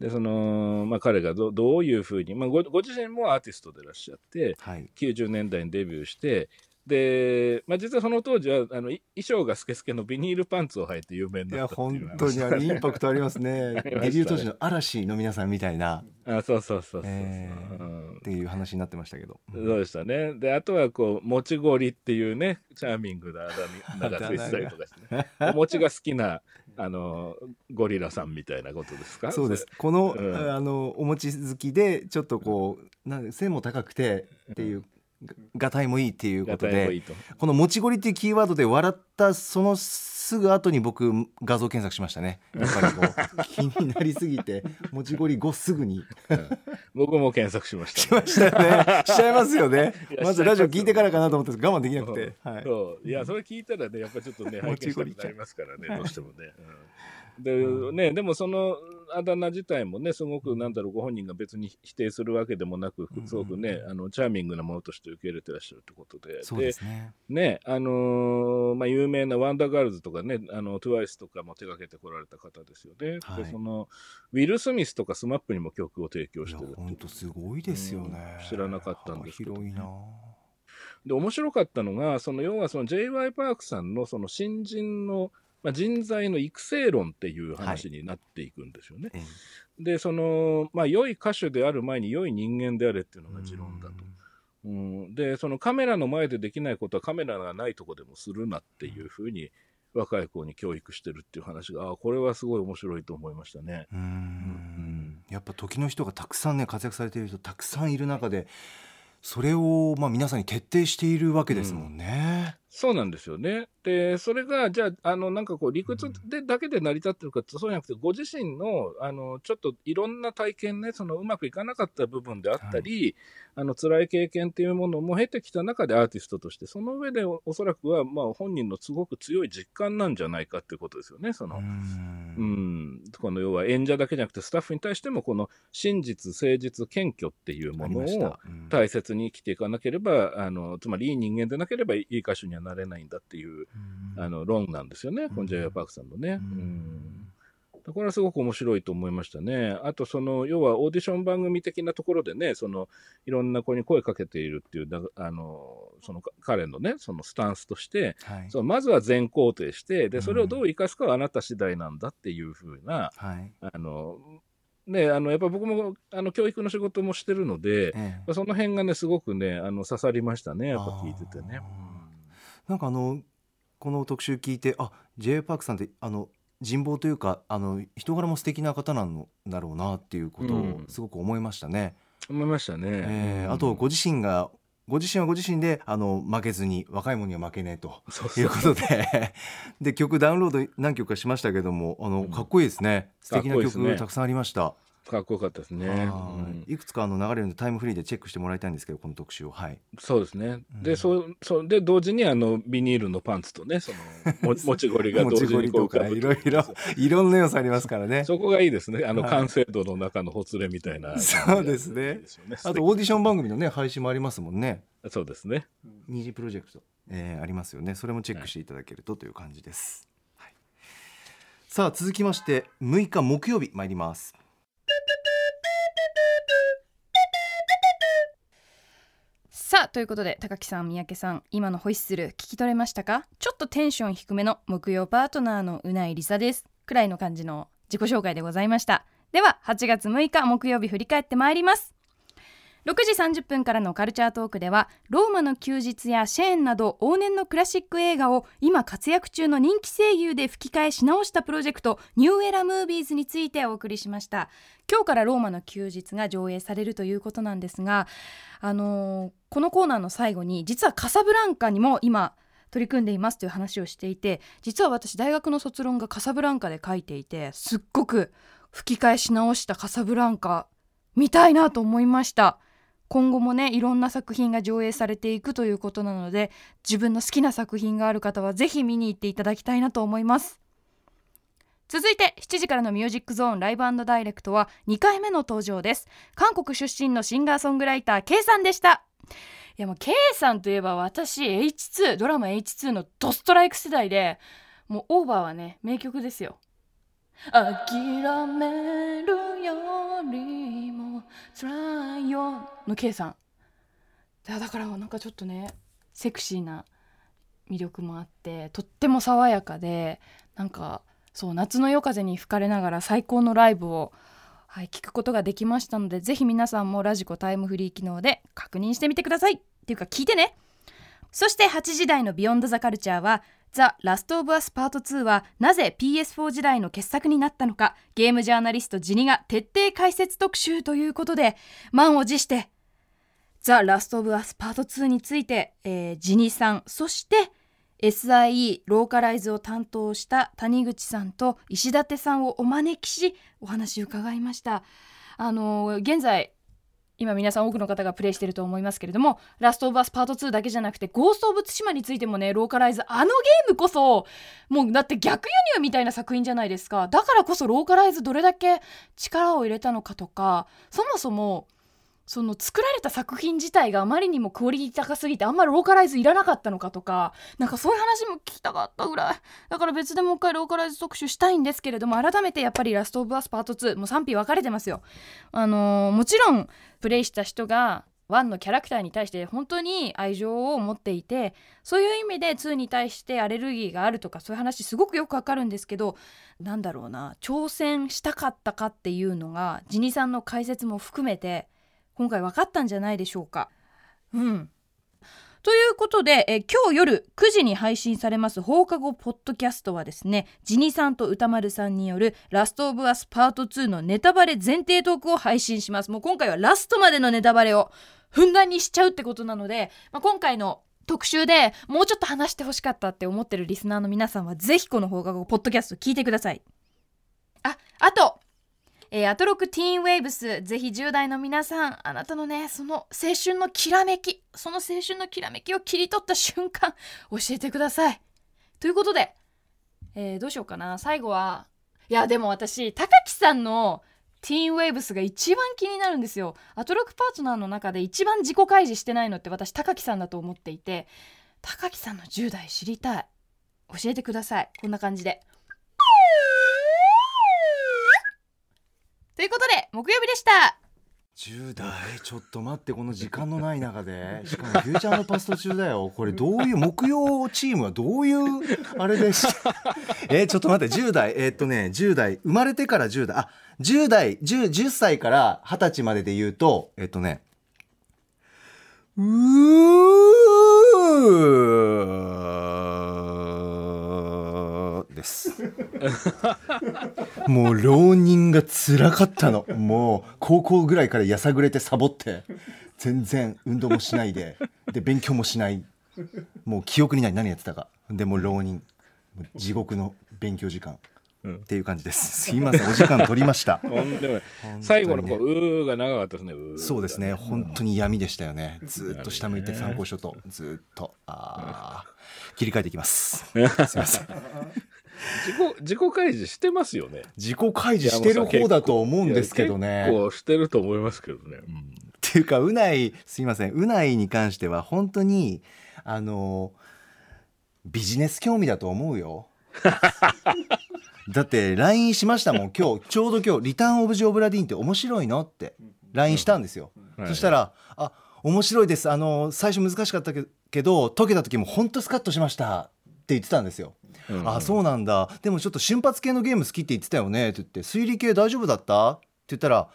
はい、でそのまあ、彼が ど, どういうふうに、まあ、ご, ご自身もアーティストでらっしゃって、はい、きゅうじゅうねんだいにデビューしてで、まあ、実はその当時はあの衣装がスケスケのビニールパンツを履いて有名になったっていう、ね、いや本当にあれインパクトありますねデビュー当時の嵐の皆さんみたいな、あそうそうそうそう、えーうん、っていう話になってましたけど、そうでしたね。であとはこうもち氷っていうねチャーミングなあだ名がついてたりとかして、ね、お餅が好きなあのゴリラさんみたいなことですか。そうです、この、うん、あのお餅好きでちょっとこうなんか背も高くてっていう、うんがたいもいいっていうことで、いいとこのもちごりっていうキーワードで笑ったそのすぐ後に僕画像検索しましたね。やっぱりこう気になりすぎてもちごり後すぐに、うん、僕も検索しました、ね、しましたね。しちゃいますよね。まずラジオ聞いてからかなと思って我慢できなくて、そう、はい、そういやそれ聞いたらねやっぱちょっとね拝見したくなりますからねどうしてもね、うん、で、ね、でもそのあだ名自体もねすごくなんだろうご本人が別に否定するわけでもなくすごくね、うんうんうん、あのチャーミングなものとして受け入れてらっしゃるということで、そうですね、でね、あのーまあ、有名なワンダーガールズとかねあの トゥワイス とかも手がけてこられた方ですよね、はい、でそのウィル・スミスとかスマップにも曲を提供してるって、本当すごいですよね、うん、知らなかったんですけど、ね、広いな。で面白かったのがその要はその ジェイワイ パークさんのその新人のまあ、人材の育成論っていう話になっていくんですよね、はい、うん、でその、まあ、良い歌手である前に良い人間であれっていうのが持論だと、うん、うん、でそのカメラの前でできないことはカメラがないとこでもするなっていうふうに若い子に教育してるっていう話が、あ、これはすごい面白いと思いましたね。うーん、うん、やっぱ時の人がたくさんね活躍されている人たくさんいる中でそれをまあ皆さんに徹底しているわけですもんね、うん、そうなんですよね。でそれがじゃあ、 あのなんかこう理屈でだけで成り立ってるかってそうじゃなくてご自身の、 あのちょっといろんな体験ねそのうまくいかなかった部分であったり、はい、あの辛い経験っていうものも経てきた中でアーティストとしてその上で お, おそらくはまあ本人のすごく強い実感なんじゃないかっていうことですよね。その、うんうん、この要は演者だけじゃなくてスタッフに対してもこの真実誠実謙虚っていうものを大切に生きていかなければ、うん、あのつまりいい人間でなければいい歌手にはなれないんだっていう、うん、あの論なんですよね、この ジェイワイ パークさんのね、うんうん、これはすごく面白いと思いましたね。あとその要はオーディション番組的なところでねそのいろんな子に声かけているっていうあのその彼のねそのスタンスとして、はい、そのまずは全肯定してでそれをどう生かすかはあなた次第なんだっていう風な、はい、あのね、あのやっぱ僕もあの教育の仕事もしてるので、ええ、その辺がねすごくねあの刺さりましたねやっぱ聞いててね。なんかあのこの特集聞いてあ ジェイワイ パークさんってあの人望というかあの人柄も素敵な方なんだろうなっていうことをすごく思いましたね、うん、思いましたね、えーうん、あとご自身がご自身はご自身であの負けずに若い者には負けねえということ で, そうそうで曲ダウンロード何曲かしましたけどもあのかっこいいですね、うん、素敵な曲がたくさんありました。かっこよかったですね、うん、いくつかあの流れるのでタイムフリーでチェックしてもらいたいんですけどこの特集を、はい、そうですね、うん、で, そそで同時にあのビニールのパンツとねその も, もちごりが同時にこう浮かぶいろいろいろんな要素ありますからねそこがいいですねあの、はい、完成度の中のほつれみたいなそうですね。あとオーディション番組の、ね、配信もありますもんね。そうですね、二次プロジェクト、えー、ありますよね。それもチェックしていただけると、はい、という感じです、はい、さあ続きましてむいか木曜日参ります。さあということで高木さん三宅さん今のホイッスル聞き取れましたか。ちょっとテンション低めの木曜パートナーのうないりさですくらいの感じの自己紹介でございました。でははちがつむいか木曜日振り返ってまいります。ろくじさんじゅっぷんからのカルチャートークではローマの休日やシェーンなど往年のクラシック映画を今活躍中の人気声優で吹き替えし直したプロジェクトニューエラムービーズについてお送りしました。今日からローマの休日が上映されるということなんですがあのー、このコーナーの最後に実はカサブランカにも今取り組んでいますという話をしていて実は私大学の卒論がカサブランカで書いていてすっごく吹き替えし直したカサブランカ見たいなと思いました。今後もねいろんな作品が上映されていくということなので自分の好きな作品がある方はぜひ見に行っていただきたいなと思います。続いてしちじからのミュージックゾーンライブ&ダイレクトはにかいめの登場です。韓国出身のシンガーソングライター K さんでした。いやもう K さんといえば私 エイチツー ドラマ エイチツー のドストライク世代でもうオーバーはね名曲ですよ。諦めるよりも辛いよの K さんだからなんかちょっとねセクシーな魅力もあってとっても爽やかでなんかそう夏の夜風に吹かれながら最高のライブを、はい、聞くことができましたのでぜひ皆さんもラジコタイムフリー機能で確認してみてくださいっていうか聞いてね。そしてはちじ台のビヨンドザカルチャーはザ・ラストオブアスパートツーはなぜ ピーエスフォー 時代の傑作になったのかゲームジャーナリストジニが徹底解説特集ということで満を持してザ・ラスト・オブ・アスパートツーについて、えー、ジニさん、そして エスアイイー ローカライズを担当した谷口さんと石立さんをお招きしお話を伺いました。あのー、現在今皆さん多くの方がプレイしていると思いますけれども、ラストオブアスパートツーだけじゃなくてゴーストオブツシマについてもね、ローカライズ、あのゲームこそもうだって逆輸入みたいな作品じゃないですか。だからこそローカライズどれだけ力を入れたのかとか、そもそもその作られた作品自体があまりにもクオリティ高すぎてあんまりローカライズいらなかったのかとか、なんかそういう話も聞きたかったぐらいだから、別でもう一回ローカライズ特集したいんですけれども、改めてやっぱりラストオブアスパートツーもう賛否分かれてますよ。あのー、もちろんプレイした人がワンのキャラクターに対して本当に愛情を持っていて、そういう意味でツーに対してアレルギーがあるとかそういう話すごくよくわかるんですけど、なんだろうな、挑戦したかったかっていうのがジニさんの解説も含めて今回分かったんじゃないでしょうか。うん。ということで、え今日夜くじに配信されます放課後ポッドキャストはですね、ジニさんと歌丸さんによるラストオブアスパートツーのネタバレ前提トークを配信します。もう今回はラストまでのネタバレをふんだんにしちゃうってことなので、まあ、今回の特集でもうちょっと話してほしかったって思ってるリスナーの皆さんはぜひこの放課後ポッドキャスト聞いてください。あ、あとえー、アトロクティーンウェイブス、ぜひじゅう代の皆さん、あなたのね、その青春のきらめき、その青春のきらめきを切り取った瞬間教えてください。ということで、えー、どうしようかな、最後は、いやでも私高木さんのティーンウェイブスが一番気になるんですよ。アトロクパートナーの中で一番自己開示してないのって私高木さんだと思っていて、高木さんのじゅう代知りたい。教えてください。こんな感じで。ということで木曜日でした。じゅう代、ちょっと待って、この時間のない中で、しかもフューチャーのパスト中だよ。これどういう木曜チームはどういうあれでしえー、ちょっと待って、じゅう代、えー、っとねじゅう代、生まれてからじゅう代、あ、じゅう代 10, 10歳からはたちまでで言うと、えー、っとねうーですもう浪人が辛かったの。もう高校ぐらいからやさぐれてサボって全然運動もしないで、で勉強もしない、もう記憶にない、何やってたか、でもう浪人、地獄の勉強時間、うん、っていう感じです。すいません、お時間取りましたでも、ね、最後のこう、うーが長かったですね。うそうですね、本当に闇でしたよね。ずっと下向いて参考書とずっとあ切り替えていきます。すいません自己、自己開示してますよね。自己開示してる方だと思うんですけどね。結構してると思いますけどね、うん、っていうか、うない、すいません、うないに関しては本当にあのビジネス興味だと思うよだって ライン しましたもん、今日ちょうど今日リターンオブジオブラディーンって面白いのって ライン したんですよ、うんはい、そしたら、あ、面白いです、あの最初難しかったけど解けた時も本当スカッとしましたって言ってたんですよ、うんうん、あ、そうなんだ、でもちょっと瞬発系のゲーム好きって言ってたよねって言って、推理系大丈夫だったって言ったら、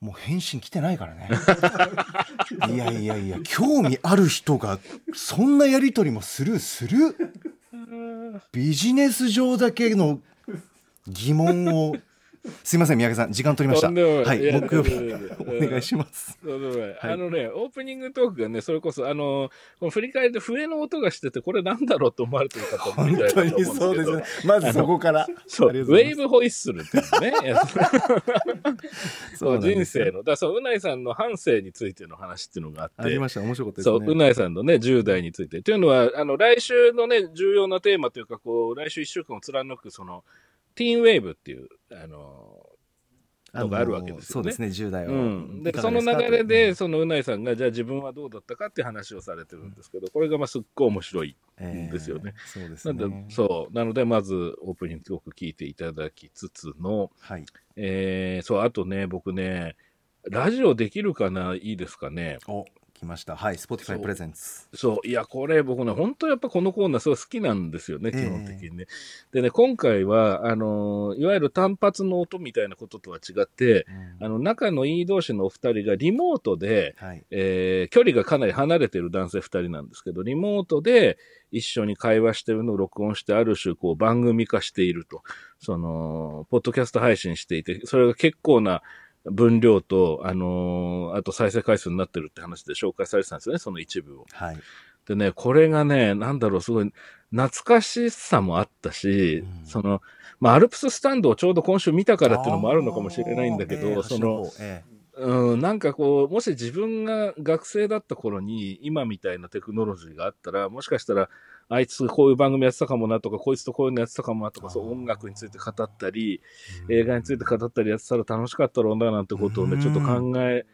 もう返信来てないからねいやいやいや、興味ある人がそんなやり取りもするするビジネス上だけの疑問をすいません、宮家さん時間取りました。はい、木曜日お願いします。あのね、オープニングトークがね、それこそあのー、振り返って笛の音がしてて、これなんだろうと思われてる方もいるみたいな。本当にそうですね。まずそこから。そう、ウェーブホイッスルっていうね。そう、人生のだ、そう、うないさんの半生についての話っていうのがあって、ありました、面白かったですね。そう、うないさんのねじゅう代についてというのは、あの来週のね重要なテーマというか、こう来週いっしゅうかんを貫くそのティーンウェーブっていうあのー、のがあるわけですよね。そうですね、じゅう代は、うん、でその流れで、うん、そのうないさんがじゃあ自分はどうだったかって話をされてるんですけど、これがまあすっごい面白いんですよね。えー、そうですね。なんで、そうなので、まずオープニングよく聞いていただきつつの、はい、えー、そう、あとね、僕ね、ラジオできるかな、いいですかね。お、来ました。はい、Spotify プレゼンツ。そう、いや、これ僕ね、本当やっぱこのコーナーすごい好きなんですよね、基本的にね。えー、でね、今回はあのー、いわゆる単発の音みたいなこととは違って、うん、あの仲のいい同士のお二人がリモートで、はい、えー、距離がかなり離れてる男性二人なんですけど、リモートで一緒に会話してるのを録音して、ある種こう番組化していると、そのポッドキャスト配信していて、それが結構な分量と、あのー、あと再生回数になってるって話で紹介されてたんですよね、その一部を。はい。でね、これがね、なんだろう、すごい懐かしさもあったし、うん、その、まあ、アルプススタンドをちょうど今週見たからっていうのもあるのかもしれないんだけど、えー、その、えー、うん、なんかこう、もし自分が学生だった頃に今みたいなテクノロジーがあったら、もしかしたら、あいつこういう番組やってたかもなとか、こいつとこういうのやってたかもなとか、そう音楽について語ったり、映画について語ったりやってたら楽しかったろうななんてことをね、ちょっと考え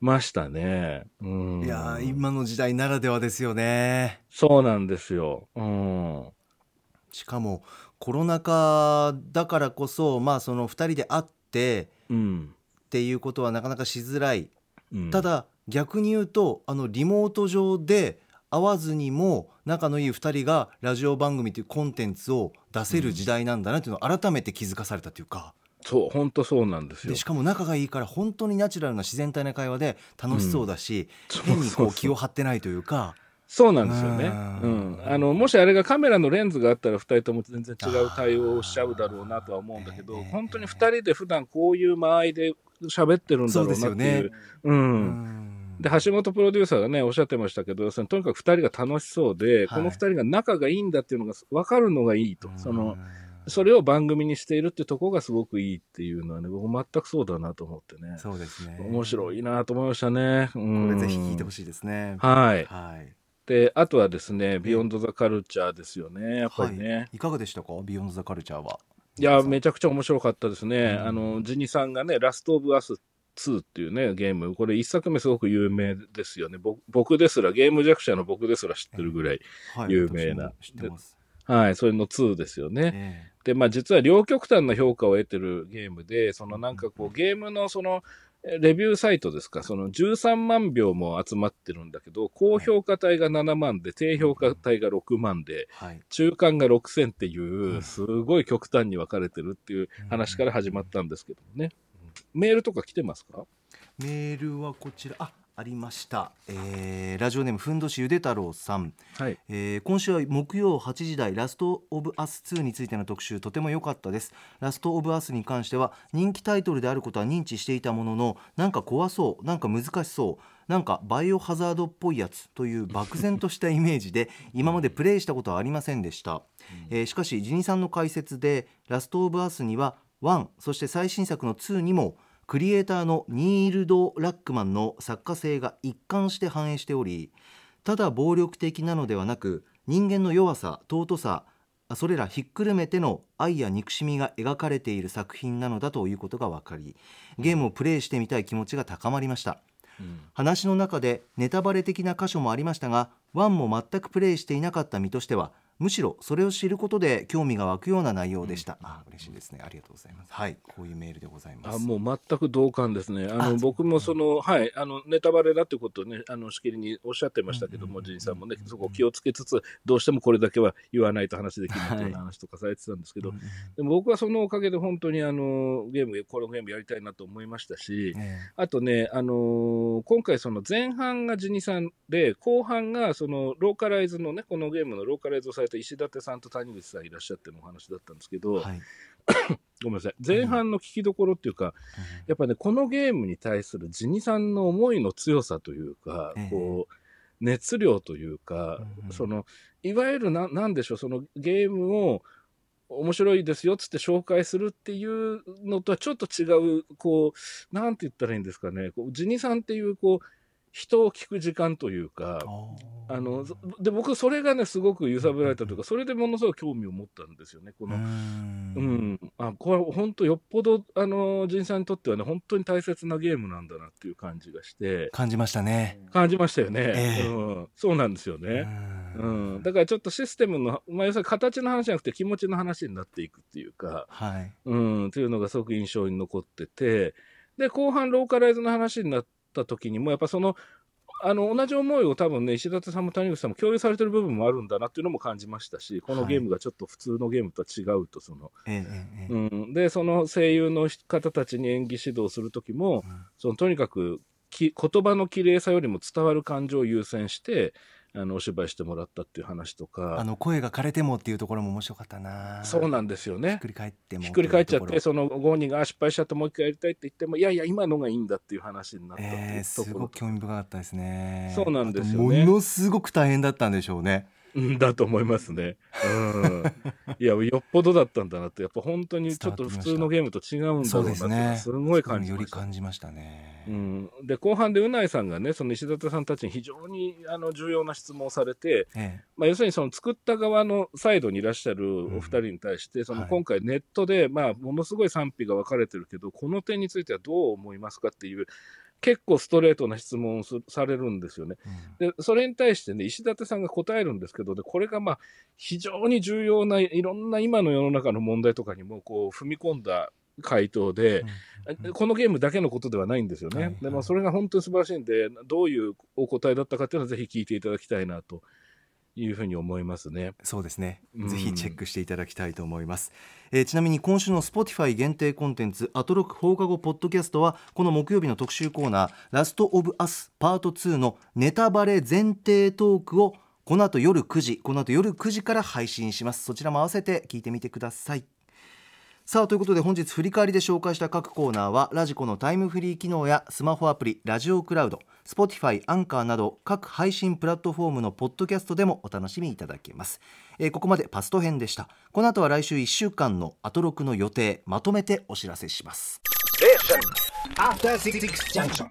ましたね。うん。いやー、今の時代ならではですよね。そうなんですよ。うん。しかもコロナ禍だからこそ、まあそのふたりで会って、うん、っていうことはなかなかしづらい。うん、ただ逆に言うと、あのリモート上で会わずにも仲のいいふたりがラジオ番組というコンテンツを出せる時代なんだなというのを改めて気づかされたというか、うん、そう本当そうなんですよ。でしかも仲がいいから本当にナチュラルな自然体な会話で楽しそうだし、うん、変にこう気を張ってないというか。そうなんですよね、うん、あのもしあれがカメラのレンズがあったらふたりとも全然違う対応をしちゃうだろうなとは思うんだけど、本当にふたりで普段こういう間合いで喋ってるんだろうなっていう。そうですよね、うん、うんで橋本プロデューサーがねおっしゃってましたけど、そのとにかくふたりが楽しそうで、はい、このふたりが仲がいいんだっていうのが分かるのがいいと、そのそれを番組にしているってところがすごくいいっていうのはね、僕全くそうだなと思ってね。そうですね、面白いなと思いましたね、うん、これぜひ聞いてほしいですね。はい、はい、であとはですね、ビヨンドザカルチャーですよね、やっぱりね、はい、いかがでしたかビヨンドザカルチャーは。いやめちゃくちゃ面白かったですね、うん、あのジニさんがねラストオブアスツーっていうねゲーム、これいっさくめすごく有名ですよね。僕ですらゲーム弱者の僕ですら知ってるぐらい有名な、はい、知ってます。はい、それのツーですよね、えー、でまあ実は両極端な評価を得てるゲームで、そのなんかこうゲームのそのレビューサイトですか、そのじゅうさんまんひょうも集まってるんだけど、高評価帯がななまんで低評価帯がろくまんで、はい、中間がろくせんっていうすごい極端に分かれてるっていう話から始まったんですけどね。メールとか来てますか？メールはこちら あ, ありました、えー、ラジオネームふんどしゆで太郎さん、はい、えー、今週は木曜はちじ台ラストオブアスツーについての特集、とても良かったです。ラストオブアスに関しては人気タイトルであることは認知していたものの、なんか怖そう、なんか難しそう、なんかバイオハザードっぽいやつという漠然としたイメージで今までプレイしたことはありませんでした、うん、えー、しかしジニさんの解説でラストオブアスにはワン、そして最新作のツーにもクリエイターのニールド・ラックマンの作家性が一貫して反映しており、ただ暴力的なのではなく、人間の弱さ、尊さ、それらひっくるめての愛や憎しみが描かれている作品なのだということが分かり、ゲームをプレイしてみたい気持ちが高まりました、うん、話の中でネタバレ的な箇所もありましたが、ワンも全くプレイしていなかった身としてはむしろそれを知ることで興味が湧くような内容でした、うん、あ嬉しいですね、ありがとうございます、はい、こういうメールでございます。あもう全く同感ですね。あのあ僕もその、はい、あのネタバレだということを、ね、あのしきりにおっしゃってましたけども、ジン、うんうん、さんもねそこを気をつけつつ、どうしてもこれだけは言わないと話できないという話とかされてたんですけど、はい、でも僕はそのおかげで本当にあのゲームこのゲームやりたいなと思いましたし、ね、あとね、あのー、今回その前半がジンさんで、後半がそのローカライズのね、このゲームのローカライズをされ石立さんと谷口さんいらっしゃってのお話だったんですけど、はい、ごめんなさい、前半の聞きどころっていうか、うん、やっぱねこのゲームに対するジニさんの思いの強さというか、うん、こう熱量というか、うん、そのいわゆる な, なんでしょうそのゲームを面白いですよっつって紹介するっていうのとはちょっと違う、こうなんて言ったらいいんですかね、こうジニさんっていうこう人を聞く時間というか、あので僕それがねすごく揺さぶられたというか、それでものすごく興味を持ったんですよね、このうん、うん、あこれ本当よっぽどあの仁さんにとってはね本当に大切なゲームなんだなっていう感じがして、感じましたね、感じましたよね、えーうん、そうなんですよね、うん、うん、だからちょっとシステムの、まあ、要するに形の話じゃなくて気持ちの話になっていくっていうか、はい、うんというのがすごく印象に残ってて、で後半ローカライズの話になってた時にもやっぱそのあの同じ思いを多分ね石立さんも谷口さんも共有されてる部分もあるんだなっていうのも感じましたし、このゲームがちょっと普通のゲームとは違うと、その、はい、うん、でその声優の方たちに演技指導する時も、うん、そのとにかくき言葉の綺麗さよりも伝わる感情を優先してあのお芝居してもらったっていう話とか、あの声が枯れてもっていうところも面白かったな。そうなんですよね。ひっくり返ってもひっくり返っちゃって、そのご本人が失敗しちゃってもう一回やりたいって言っても、いやいや今のがいいんだっていう話になったっていうところ、えー、すごく興味深かったですね。そうなんですよね。ものすごく大変だったんでしょうね。だと思いますね、うん、いやよっぽどだったんだなって、やっぱ本当にちょっと普通のゲームと違うんだろうなって す, すごい感じました、ね、より感じましたね、うん、で後半でうないさんがね、その石立さんたちに非常にあの重要な質問をされて、ええ、まあ、要するにその作った側のサイドにいらっしゃるお二人に対して、うん、その今回ネットで、はい、まあ、ものすごい賛否が分かれてるけどこの点についてはどう思いますかっていう結構ストレートな質問をされるんですよね、うん、でそれに対してね石立さんが答えるんですけど、でこれがまあ非常に重要ないろんな今の世の中の問題とかにもこう踏み込んだ回答で、うんうん、このゲームだけのことではないんですよね、はいはい、でまあ、それが本当に素晴らしいんで、どういうお答えだったかっていうのはぜひ聞いていただきたいなというふうに思いますね。そうですね、うん、ぜひチェックしていただきたいと思います、えー、ちなみに今週の Spotify 限定コンテンツアトロック放課後ポッドキャストはこの木曜日の特集コーナーラストオブアスパートツーのネタバレ前提トークをこの後夜くじ、この後夜くじから配信します。そちらも合わせて聞いてみてください。さあということで、本日振り返りで紹介した各コーナーはラジコのタイムフリー機能やスマホアプリラジオクラウド、Spotify、アンカーなど各配信プラットフォームのポッドキャストでもお楽しみいただけます、えー、ここまでパスト編でした。この後は来週いっしゅうかんのアトロクの予定まとめてお知らせします。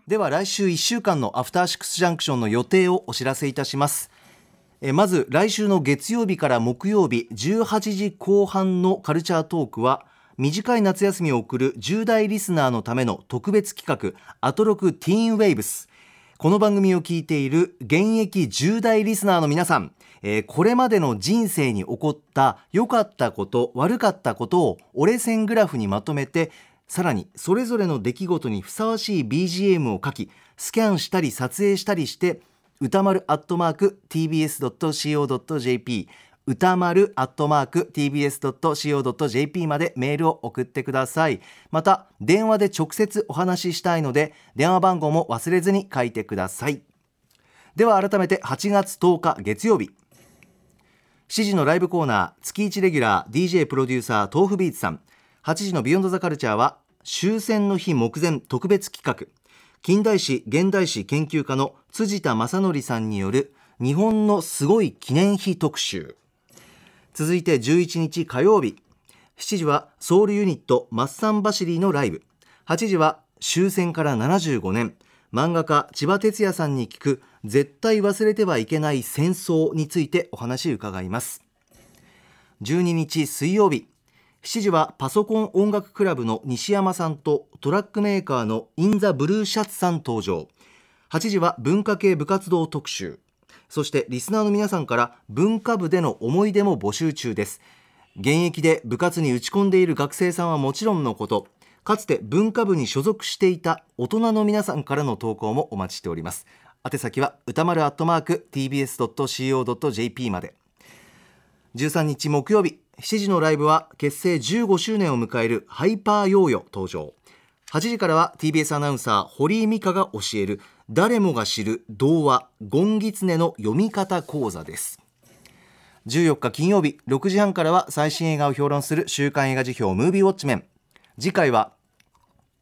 では来週いっしゅうかんのアフターシックスジャンクションの予定をお知らせいたします。えまず来週の月曜日から木曜日じゅうはちじこう半のカルチャートークは短い夏休みを送るじゅう代リスナーのための特別企画アトロクティーンウェイブス。この番組を聞いている現役じゅう代リスナーの皆さん、えー、これまでの人生に起こった良かったこと悪かったことを折れ線グラフにまとめて、さらにそれぞれの出来事にふさわしい ビージーエム を書きスキャンしたり撮影したりして歌丸アットマーク ティービーエスドットシーオードットジェーピー歌丸アットマーク ティービーエスドットシーオードットジェーピー までメールを送ってください。また電話で直接お話ししたいので電話番号も忘れずに書いてください。では改めてはちがつとおか月曜日しちじのライブコーナー月いちレギュラー ディージェー プロデューサー豆腐ビーツさん、はちじのビヨンドザカルチャーは終戦の日目前特別企画、近代史現代史研究家の辻田正則さんによる日本のすごい記念碑特集。続いてじゅういちにち火曜日しちじはソウルユニットマッサンバシリーのライブ、はちじは終戦からななじゅうごねん漫画家千葉哲也さんに聞く絶対忘れてはいけない戦争についてお話伺います。じゅうににち水曜日しちじはパソコン音楽クラブの西山さんとトラックメーカーのインザブルーシャツさん登場、はちじは文化系部活動特集、そしてリスナーの皆さんから文化部での思い出も募集中です。現役で部活に打ち込んでいる学生さんはもちろんのこと、かつて文化部に所属していた大人の皆さんからの投稿もお待ちしております。宛先は歌丸アットマーク ティービーエスドットシーオードットジェーピー まで。じゅうさんにち木曜日しちじのライブは結成じゅうごしゅうねんを迎えるハイパーヨーヨ登場、はちじからは ティービーエス アナウンサー堀井美香が教える誰もが知る童話ゴンギツネの読み方講座です。じゅうよっか金曜日ろくじはんからは最新映画を評論する週刊映画辞表ムービーウォッチメン、次回は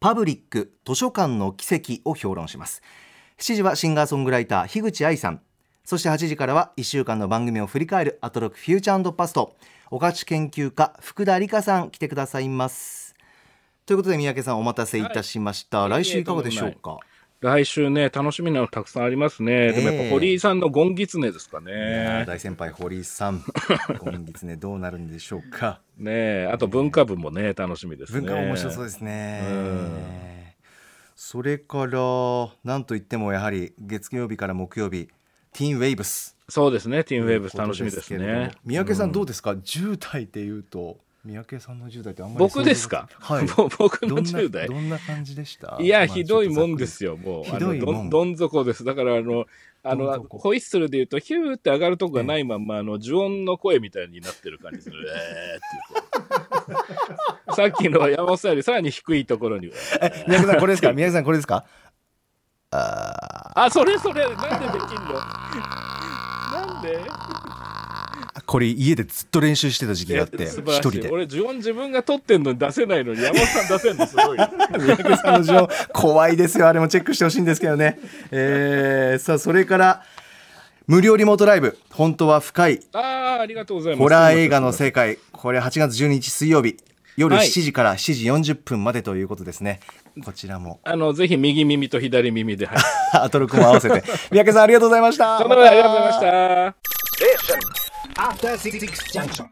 パブリック図書館の奇跡を評論します。しちじはシンガーソングライター樋口愛さん、そしてはちじからはいっしゅうかんの番組を振り返るアトロックフューチャー&パスト、お菓子研究家福田理香さん来てくださいますということで、三宅さんお待たせいたしました、はい、来週いかがでしょうか。来週ね楽しみなのたくさんありますね、えー、でもやっぱ堀井さんのゴンギツネですかね。大先輩堀井さんゴンギツネどうなるんでしょうかね。えあと文化部もね、えー、楽しみですね。文化部面白そうですね、うん。それからなんといってもやはり月曜日から木曜日ティーンウェイブス、そうですねティーンウェイブス楽しみですね。三宅さんどうですか、うん、じゅう代っていうと三宅さんのじゅう代ってあんまり僕ですか、はい、僕のじゅう代どんな、どんな感じでした。いや、まあ、ひどいもんですよ。もうひどいもん、あの ど, どん底です。だからあのあのホイッスルでいうとヒューって上がるとこがないまんま、えー、あの呪音の声みたいになってる感じする、えー、っていうさっきの山本さんよりさらに低いところにえ三宅さんこれですか三宅さんこれですか。ああそれそれなんでできんのなんでこれ家でずっと練習してた時期があって一人で俺自分が撮ってんのに出せないのに山本さん出せんのすごい三宅さんの情報怖いですよ。あれもチェックしてほしいんですけどね、えー、さあそれから無料リモートライブ本当は深いあありがとうございますホラー映画の世界これはちがつじゅうににち水曜日夜しちじからしちじよんじゅっぷんまでということですね、はい、こちらもあのぜひ右耳と左耳で、はい、アトロックも合わせて三宅さんありがとうございました。どうもありがとうございました。After シックス junction.